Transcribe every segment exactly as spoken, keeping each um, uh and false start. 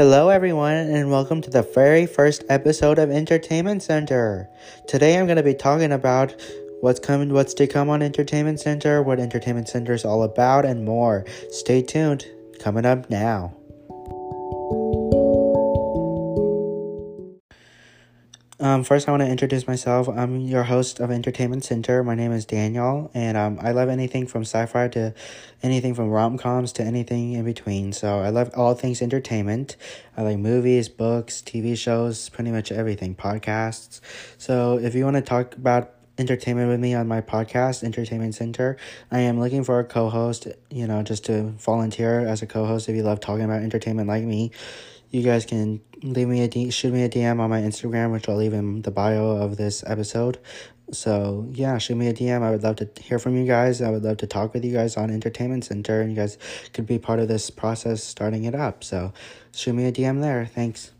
Hello everyone and welcome to the very first episode of Entertainment Center. Today I'm going to be talking about what's coming, what's to come on Entertainment Center, what Entertainment Center is all about and more. Stay tuned, coming up now. Um, first, I want to introduce myself. I'm your host of Entertainment Center. My name is Daniel, and um, I love anything from sci-fi to anything from rom-coms to anything in between. So I love all things entertainment. I like movies, books, T V shows, pretty much everything, podcasts. So if you want to talk about entertainment with me on my podcast, Entertainment Center, I am looking for a co-host, you know, just to volunteer as a co-host if you love talking about entertainment like me. You guys can leave me a D- shoot me a D M on my Instagram, which I'll leave in the bio of this episode. So yeah, shoot me a D M. I would love to hear from you guys. I would love to talk with you guys on Entertainment Center, and you guys could be part of this process starting it up. So shoot me a D M there. Thanks.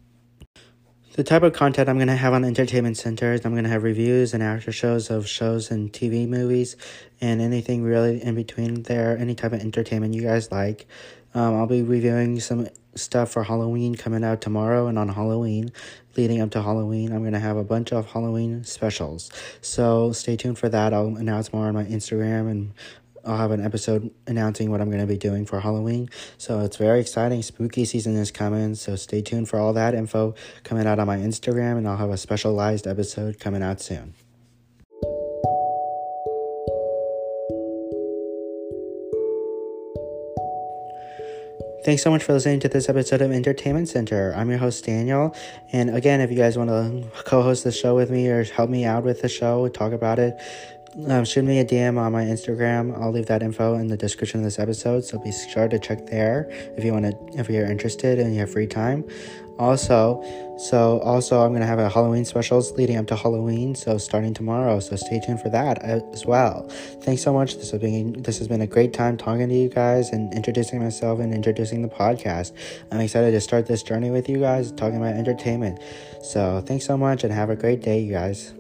The type of content I'm going to have on Entertainment Center is I'm going to have reviews and after shows of shows and T V movies and anything really in between there, any type of entertainment you guys like. Um, I'll be reviewing some stuff for Halloween coming out tomorrow, and on Halloween, leading up to Halloween, I'm going to have a bunch of Halloween specials. So stay tuned for that. I'll announce more on my Instagram, and I'll have an episode announcing what I'm going to be doing for Halloween. So it's very exciting. Spooky season is coming. So stay tuned for all that info coming out on my Instagram. And I'll have a specialized episode coming out soon. Thanks so much for listening to this episode of Entertainment Center. I'm your host, Daniel. And again, if you guys want to co-host the show with me or help me out with the show, talk about it, Um, shoot me a D M on my Instagram. I'll leave that info in the description of this episode, so be sure to check there if you want to, if you're interested and you have free time. Also, so also I'm gonna have a Halloween specials leading up to Halloween, so starting tomorrow. So stay tuned for that as well. Thanks so much. This has been this has been a great time talking to you guys and introducing myself and introducing the podcast. I'm excited to start this journey with you guys talking about entertainment. So thanks so much and have a great day, you guys.